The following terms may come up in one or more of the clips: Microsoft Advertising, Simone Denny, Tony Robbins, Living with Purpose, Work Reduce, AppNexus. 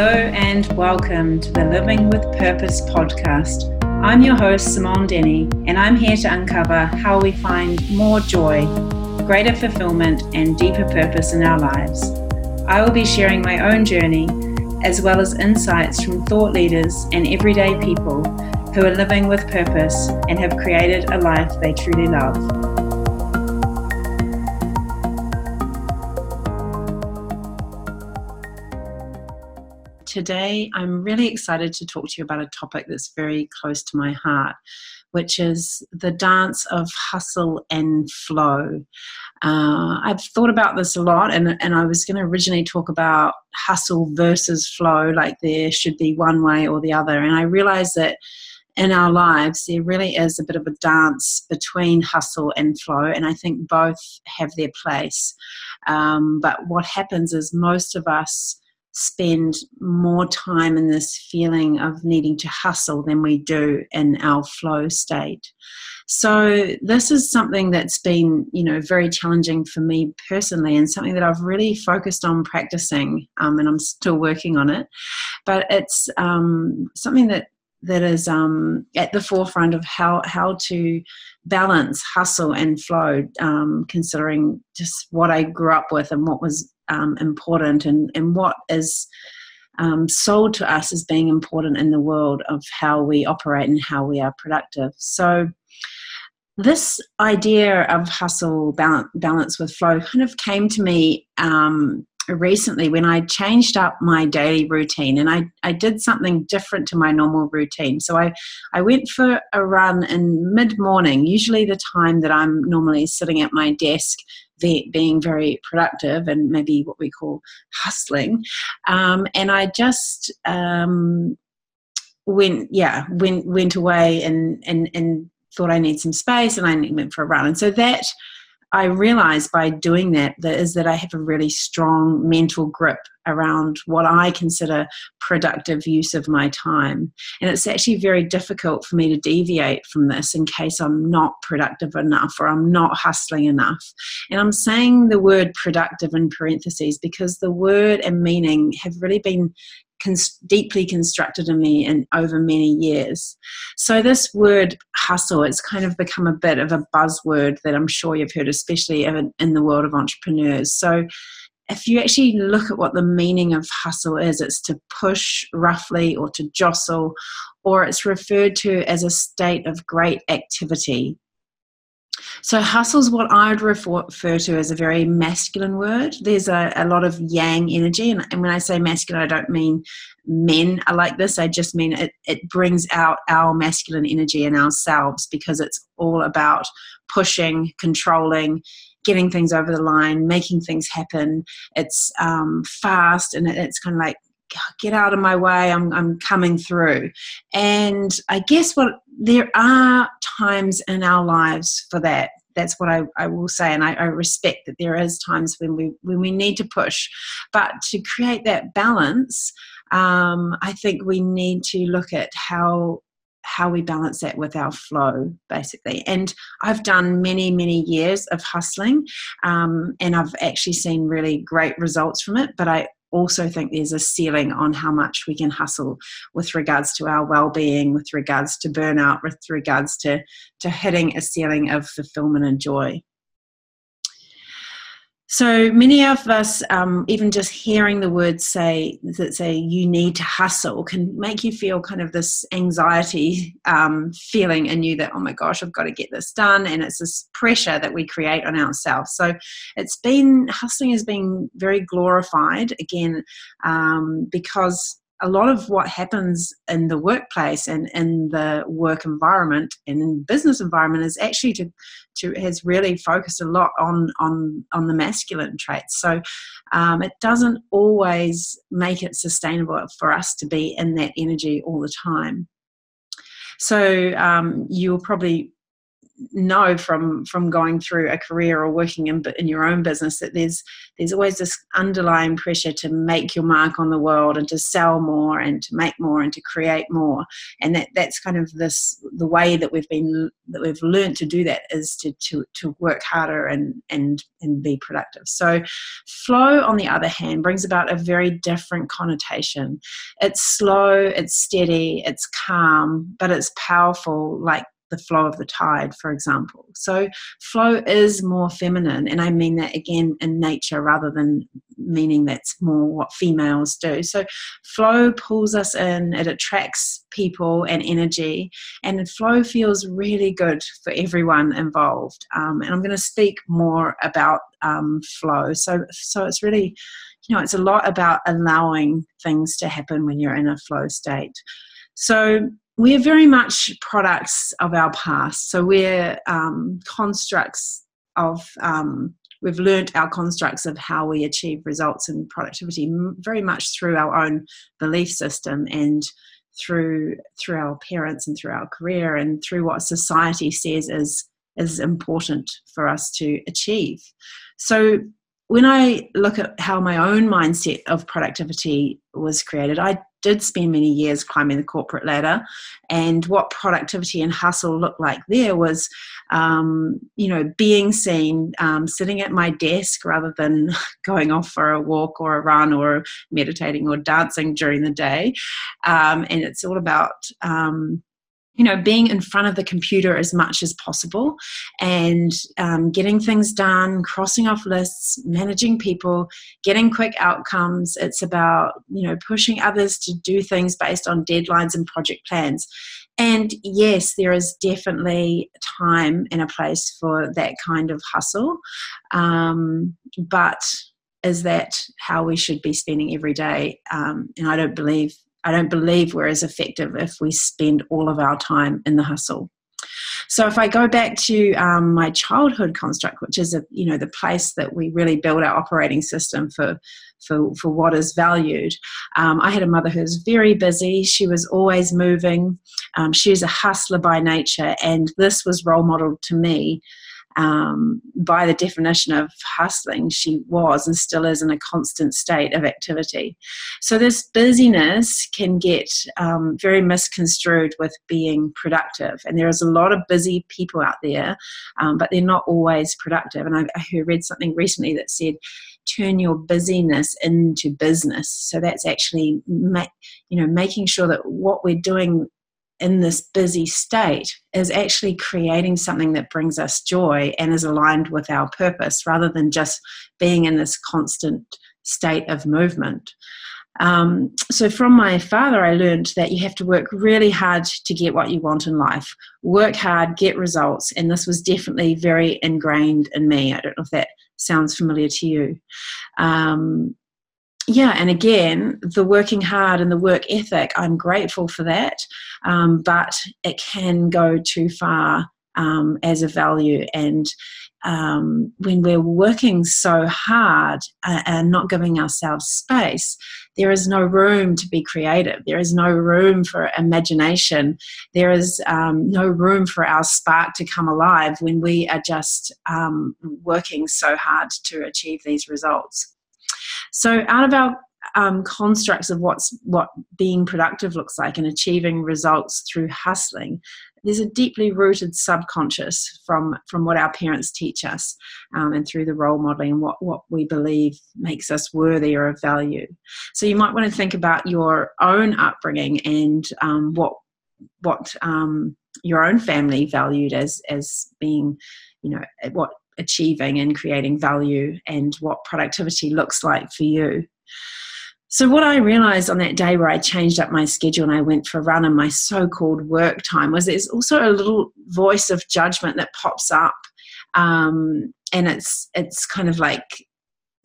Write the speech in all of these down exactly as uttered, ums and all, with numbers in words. Hello and welcome to the Living with Purpose podcast. I'm your host, Simone Denny, and I'm here to uncover how we find more joy, greater fulfillment, and deeper purpose in our lives. I will be sharing my own journey, as well as insights from thought leaders and everyday people who are living with purpose and have created a life they truly love. Today, I'm really excited to talk to you about a topic that's very close to my heart, which is the dance of hustle and flow. Uh, I've thought about this a lot, and, and I was going to originally talk about hustle versus flow, like there should be one way or the other. And I realized that in our lives, there really is a bit of a dance between hustle and flow, and I think both have their place. Um, but what happens is most of us spend more time in this feeling of needing to hustle than we do in our flow state. So this is something that's been, you know, very challenging for me personally, and something that I've really focused on practicing, um, and I'm still working on it. But it's um, something that that is um, at the forefront of how, how to balance hustle and flow, um, considering just what I grew up with and what was um, important and, and what is um, sold to us as being important in the world of how we operate and how we are productive. So this idea of hustle balance, balance with flow kind of came to me um, recently when I changed up my daily routine, and I, I did something different to my normal routine. So I, I went for a run in mid-morning, usually the time that I'm normally sitting at my desk being very productive and maybe what we call hustling. Um, and I just um, went, yeah, went went away and, and, and thought I need some space, and I went for a run. And so that I realized by doing that, that is that I have a really strong mental grip around what I consider productive use of my time. And it's actually very difficult for me to deviate from this in case I'm not productive enough or I'm not hustling enough. And I'm saying the word productive in parentheses because the word and meaning have really been Cons- deeply constructed in me and over many years. So this word hustle, it's kind of become a bit of a buzzword that I'm sure you've heard, especially in, in the world of entrepreneurs. So if you actually look at what the meaning of hustle is, it's to push roughly or to jostle, or it's referred to as a state of great activity. So hustle is what I would refer to as a very masculine word. There's a, a lot of yang energy, and, and when I say masculine, I don't mean men are like this. I just mean it, it brings out our masculine energy in ourselves, because it's all about pushing, controlling, getting things over the line, making things happen. It's um, fast, and it, it's kind of like, get out of my way, I'm, I'm coming through. And I guess what there are times in our lives for that. That's what I, I will say, and I, I respect that there is times when we when we need to push. But to create that balance, um, I think we need to look at how how we balance that with our flow, basically. And I've done many, many years of hustling, um, and I've actually seen really great results from it, but I also think there's a ceiling on how much we can hustle with regards to our well-being, with regards to burnout, with regards to, to hitting a ceiling of fulfillment and joy. So many of us, um, even just hearing the words say that say you need to hustle, can make you feel kind of this anxiety um, feeling in you that, oh my gosh, I've got to get this done. And it's this pressure that we create on ourselves. So it's been, hustling has been very glorified again, um, because a lot of what happens in the workplace and in the work environment and in business environment is actually to, to has really focused a lot on on on the masculine traits. So um, it doesn't always make it sustainable for us to be in that energy all the time. So um, you'll probably know from from going through a career or working in in your own business, that there's there's always this underlying pressure to make your mark on the world and to sell more and to make more and to create more. And that that's kind of this the way that we've been that we've learned to do that is to to to work harder and and and be productive. So flow, on the other hand, brings about a very different connotation. It's slow, it's steady, it's calm, but it's powerful, like the flow of the tide, for example. So flow is more feminine, and I mean that again in nature rather than meaning that's more what females do. So flow pulls us in, it attracts people and energy, and flow feels really good for everyone involved. Um, and I'm going to speak more about um, flow. So, so it's really, you know, it's a lot about allowing things to happen when you're in a flow state. So we're very much products of our past. So we're um, constructs of, um, we've learnt our constructs of how we achieve results and productivity very much through our own belief system and through through our parents and through our career and through what society says is is important for us to achieve. So when I look at how my own mindset of productivity was created, I did spend many years climbing the corporate ladder, and what productivity and hustle looked like there was, um, you know, being seen, um, sitting at my desk rather than going off for a walk or a run or meditating or dancing during the day. Um, and it's all about, um, you know, being in front of the computer as much as possible and um, getting things done, crossing off lists, managing people, getting quick outcomes. It's about, you know, pushing others to do things based on deadlines and project plans. And yes, there is definitely time and a place for that kind of hustle. Um, but is that how we should be spending every day? Um, and I don't believe I don't believe we're as effective if we spend all of our time in the hustle. So if I go back to um, my childhood construct, which is a, you know, the place that we really build our operating system for for, for what is valued, um, I had a mother who was very busy. She was always moving. Um, she was a hustler by nature, and this was role modeled to me. Um, by the definition of hustling, she was and still is in a constant state of activity. So this busyness can get um, very misconstrued with being productive. And there is a lot of busy people out there, um, but they're not always productive. And I, I read something recently that said, turn your busyness into business. So that's actually, ma- you know, making sure that what we're doing in this busy state is actually creating something that brings us joy and is aligned with our purpose rather than just being in this constant state of movement. Um, so from my father, I learned that you have to work really hard to get what you want in life. Work hard, get results, and this was definitely very ingrained in me. I don't know if that sounds familiar to you. Um, Yeah, and again, the working hard and the work ethic, I'm grateful for that, um, but it can go too far um, as a value. And um, when we're working so hard uh, and not giving ourselves space, there is no room to be creative. There is no room for imagination. There is um, no room for our spark to come alive when we are just um, working so hard to achieve these results. So out of our um, constructs of what's what being productive looks like and achieving results through hustling, there's a deeply rooted subconscious from, from what our parents teach us um, and through the role modelling and what, what we believe makes us worthy or of value. So you might want to think about your own upbringing and um, what what um, your own family valued as as being, you know, what achieving and creating value and what productivity looks like for you. So what I realized on that day where I changed up my schedule and I went for a run in my so-called work time was there's also a little voice of judgment that pops up um, and it's it's kind of like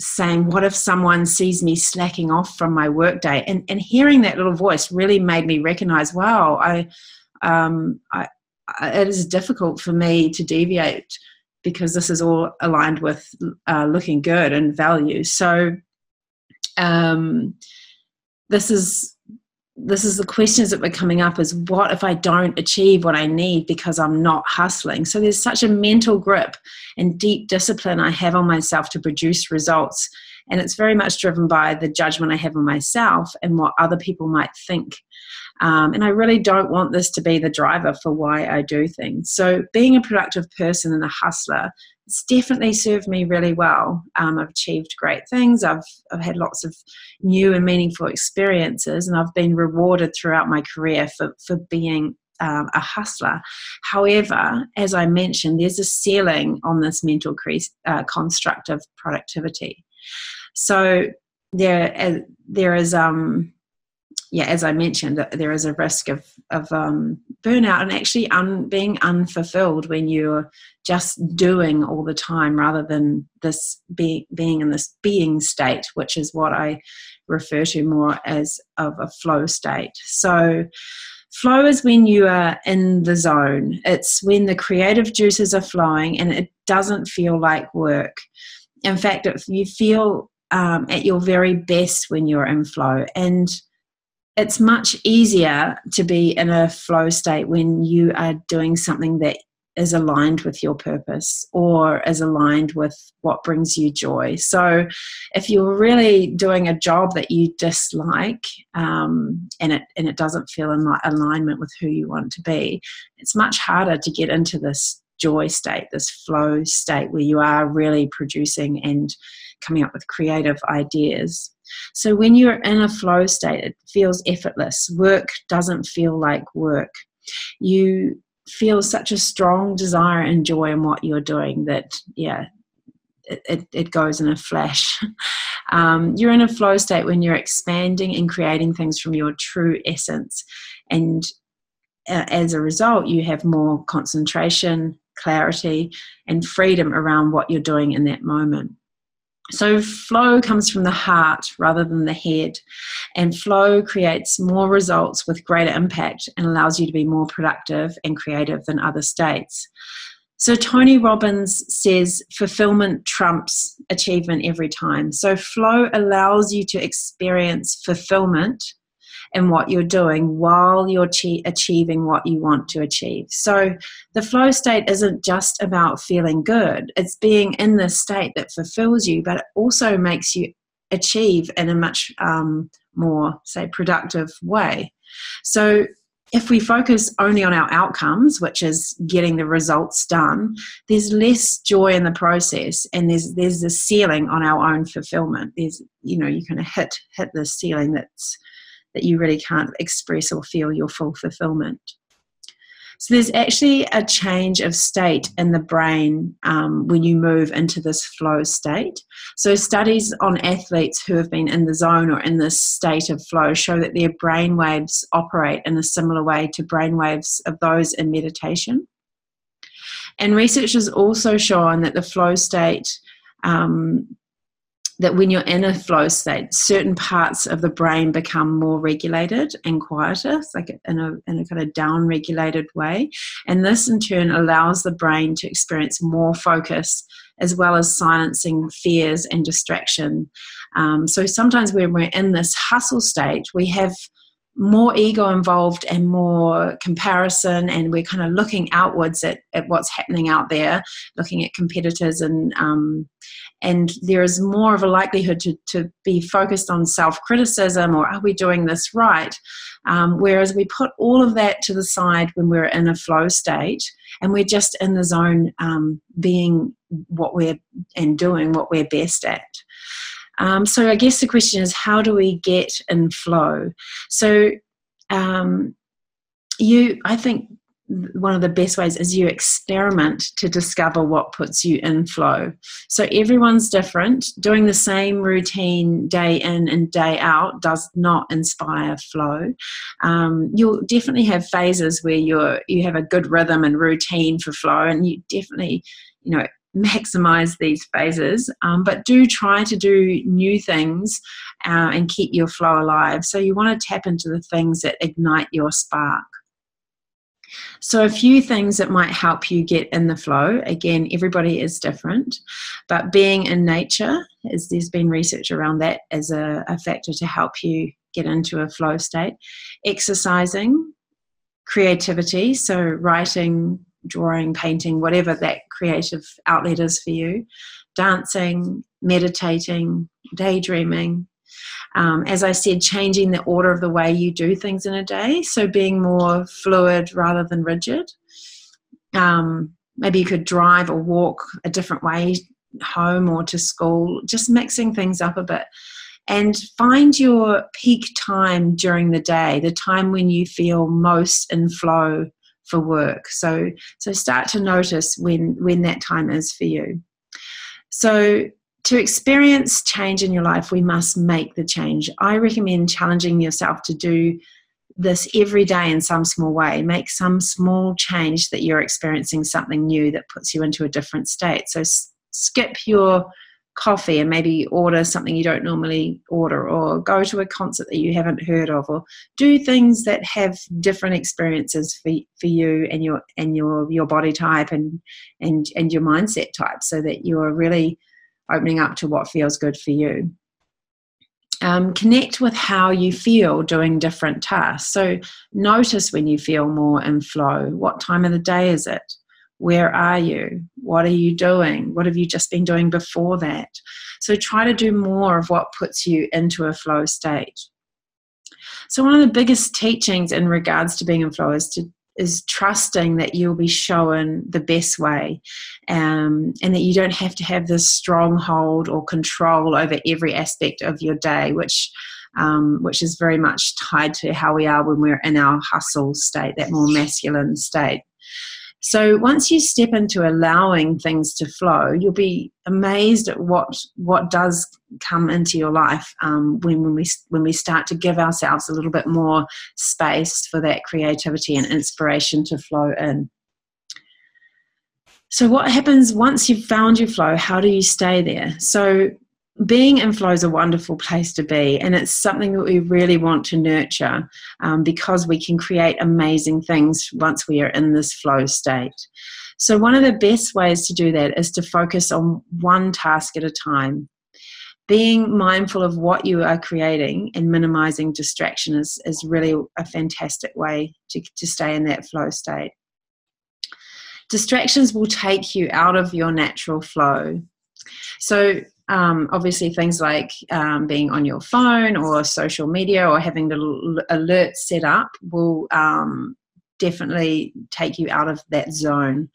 saying, what if someone sees me slacking off from my work day? And, and hearing that little voice really made me recognize, wow, I, um, I it is difficult for me to deviate because this is all aligned with uh, looking good and value. So um, this is this is the questions that were coming up is, what if I don't achieve what I need because I'm not hustling? So there's such a mental grip and deep discipline I have on myself to produce results. And it's very much driven by the judgment I have on myself and what other people might think. Um, and I really don't want this to be the driver for why I do things. So being a productive person and a hustler, it's definitely served me really well. Um, I've achieved great things. I've I've had lots of new and meaningful experiences, and I've been rewarded throughout my career for, for being um, a hustler. However, as I mentioned, there's a ceiling on this mental crease, uh, construct of productivity. So there, uh, there is... Um, Yeah, as I mentioned, there is a risk of, of um, burnout and actually un, being unfulfilled when you're just doing all the time rather than this be, being in this being state, which is what I refer to more as of a flow state. So flow is when you are in the zone. It's when the creative juices are flowing and it doesn't feel like work. In fact, if you feel um, at your very best when you're in flow, and it's much easier to be in a flow state when you are doing something that is aligned with your purpose or is aligned with what brings you joy. So if you're really doing a job that you dislike um, and it and it doesn't feel in alignment with who you want to be, it's much harder to get into this joy state, this flow state where you are really producing and coming up with creative ideas. So when you're in a flow state, it feels effortless. Work doesn't feel like work. You feel such a strong desire and joy in what you're doing that, yeah, it, it goes in a flash. Um, you're in a flow state when you're expanding and creating things from your true essence. And uh, as a result, you have more concentration, clarity, and freedom around what you're doing in that moment. So flow comes from the heart rather than the head, and flow creates more results with greater impact and allows you to be more productive and creative than other states. So Tony Robbins says fulfillment trumps achievement every time. So flow allows you to experience fulfillment in what you're doing while you're achieving what you want to achieve. So the flow state isn't just about feeling good. It's being in this state that fulfills you, but it also makes you achieve in a much um, more, say, productive way. So if we focus only on our outcomes, which is getting the results done, there's less joy in the process, and there's there's a ceiling on our own fulfillment. There's, you know, you kind of hit hit the ceiling that's that you really can't express or feel your full fulfillment. So there's actually a change of state in the brain um, when you move into this flow state. So studies on athletes who have been in the zone or in this state of flow show that their brain waves operate in a similar way to brain waves of those in meditation. And research has also shown that the flow state um, that when you're in a flow state, certain parts of the brain become more regulated and quieter, like in a, in a kind of down-regulated way. And this, in turn, allows the brain to experience more focus as well as silencing fears and distraction. Um, so sometimes when we're in this hustle state, we have more ego involved and more comparison, and we're kind of looking outwards at, at what's happening out there, looking at competitors, and um, and there is more of a likelihood to, to be focused on self-criticism or are we doing this right? Um, whereas we put all of that to the side when we're in a flow state and we're just in the zone um, being what we're and doing what we're best at. Um, so I guess the question is, how do we get in flow? So um, you, I think one of the best ways is you experiment to discover what puts you in flow. So everyone's different. Doing the same routine day in and day out does not inspire flow. Um, you'll definitely have phases where you're you have a good rhythm and routine for flow, and you definitely, you know, maximize these phases, um, but do try to do new things uh, and keep your flow alive. So you want to tap into the things that ignite your spark. So a few things that might help you get in the flow. Again, everybody is different, but being in nature, is there's been research around that as a, a factor to help you get into a flow state. Exercising, creativity, so writing, drawing, painting, whatever that creative outlet is for you, dancing, meditating, daydreaming. Um, as I said, changing the order of the way you do things in a day, so being more fluid rather than rigid. Um, maybe you could drive or walk a different way home or to school, just mixing things up a bit. And find your peak time during the day, the time when you feel most in flow for work. So so start to notice when, when that time is for you. So to experience change in your life, we must make the change. I recommend challenging yourself to do this every day in some small way. Make some small change that you're experiencing something new that puts you into a different state. So s- skip your coffee and maybe order something you don't normally order, or go to a concert that you haven't heard of, or do things that have different experiences for, for you and your and your your body type and and and your mindset type, so that you're really opening up to what feels good for you. Um, connect with how you feel doing different tasks. So notice when you feel more in flow. What time of the day is it? Where are you? What are you doing? What have you just been doing before that? So try to do more of what puts you into a flow state. So one of the biggest teachings in regards to being in flow is to is trusting that you'll be shown the best way, um, and that you don't have to have this stronghold or control over every aspect of your day, which um, which is very much tied to how we are when we're in our hustle state, that more masculine state. So once you step into allowing things to flow, you'll be amazed at what what does come into your life um, when, when we when we start to give ourselves a little bit more space for that creativity and inspiration to flow in. So what happens once you've found your flow? How do you stay there? So being in flow is a wonderful place to be, and it's something that we really want to nurture um, because we can create amazing things once we are in this flow state. So one of the best ways to do that is to focus on one task at a time. Being mindful of what you are creating and minimizing distraction is, is really a fantastic way to, to stay in that flow state. Distractions will take you out of your natural flow. So Um, obviously things like um, being on your phone or social media or having the l- alerts set up will um, definitely take you out of that zone.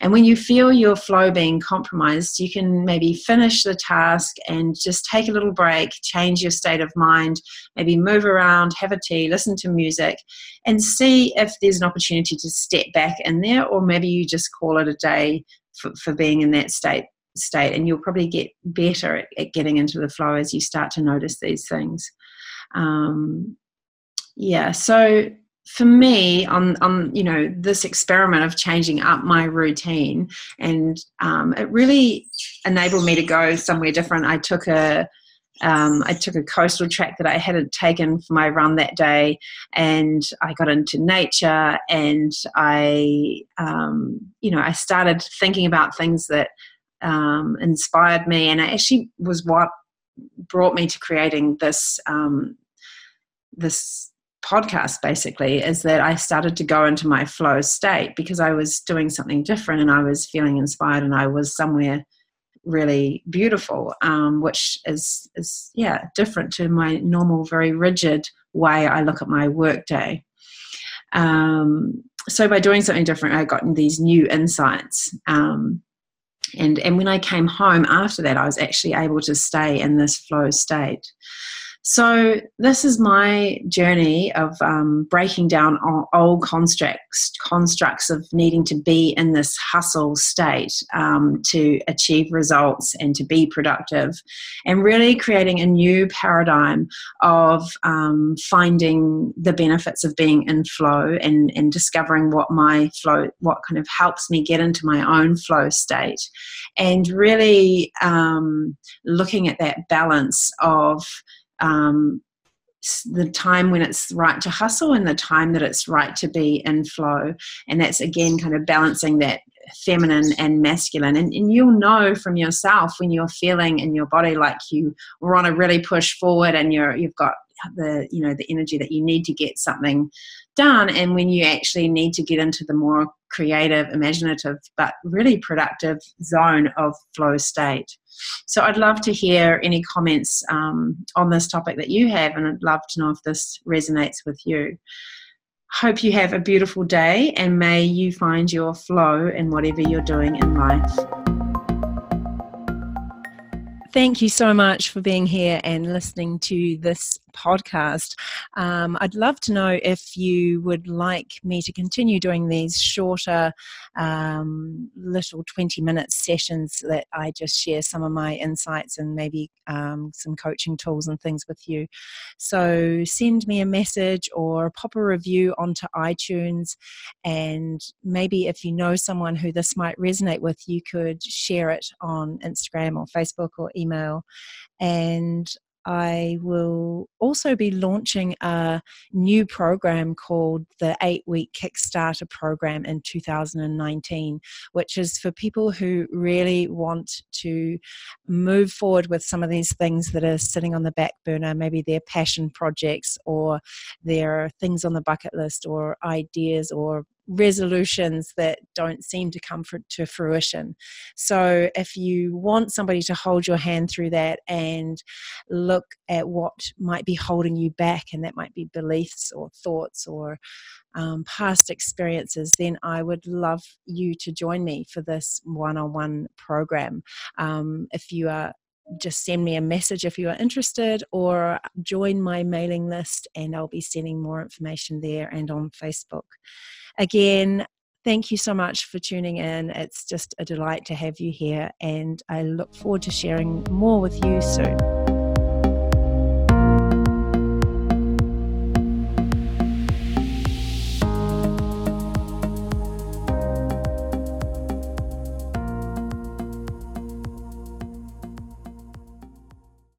And when you feel your flow being compromised, you can maybe finish the task and just take a little break, change your state of mind, maybe move around, have a tea, listen to music, and see if there's an opportunity to step back in there, or maybe you just call it a day for, for being in that state. state and you'll probably get better at, at getting into the flow as you start to notice these things. Um, yeah, so for me, on on you know, this experiment of changing up my routine, and um, it really enabled me to go somewhere different. I took a Um, I took a coastal track that I hadn't taken for my run that day, and I got into nature, and I, um, you know, I started thinking about things that Um, inspired me, and it actually was what brought me to creating this um, this podcast, basically, is that I started to go into my flow state because I was doing something different, and I was feeling inspired, and I was somewhere really beautiful, um, which is, is, yeah, different to my normal, very rigid way I look at my workday. Um, so by doing something different, I got these new insights. Um And and when I came home after that, I was actually able to stay in this flow state. So this is my journey of um, breaking down old constructs, constructs of needing to be in this hustle state um, to achieve results and to be productive, and really creating a new paradigm of um, finding the benefits of being in flow, and, and discovering what my flow, what kind of helps me get into my own flow state, and really um, looking at that balance of Um, the time when it's right to hustle and the time that it's right to be in flow. And that's, again, kind of balancing that feminine and masculine. And, and you'll know from yourself when you're feeling in your body like you want to really push forward and you're, you've got the, you know, the energy that you need to get something done, and when you actually need to get into the more creative, imaginative, but really productive zone of flow state. So I'd love to hear any comments um, on this topic that you have, and I'd love to know if this resonates with you. Hope you have a beautiful day, and may you find your flow in whatever you're doing in life. Thank you so much for being here and listening to this podcast. Um, I'd love to know if you would like me to continue doing these shorter um, little twenty-minute sessions that I just share some of my insights and maybe um, some coaching tools and things with you. So send me a message or pop a review onto iTunes, and maybe if you know someone who this might resonate with, you could share it on Instagram or Facebook or email. And I will also be launching a new program called the eight-week Kickstarter program in two thousand nineteen, which is for people who really want to move forward with some of these things that are sitting on the back burner, maybe their passion projects or their things on the bucket list or ideas or resolutions that don't seem to come to fruition. So if you want somebody to hold your hand through that and look at what might be holding you back, and that might be beliefs or thoughts or um, past experiences, then I would love you to join me for this one-on-one program. Um, if you are Just send me a message if you are interested, or join my mailing list, and I'll be sending more information there and on Facebook. Again, thank you so much for tuning in. It's just a delight to have you here, and I look forward to sharing more with you soon.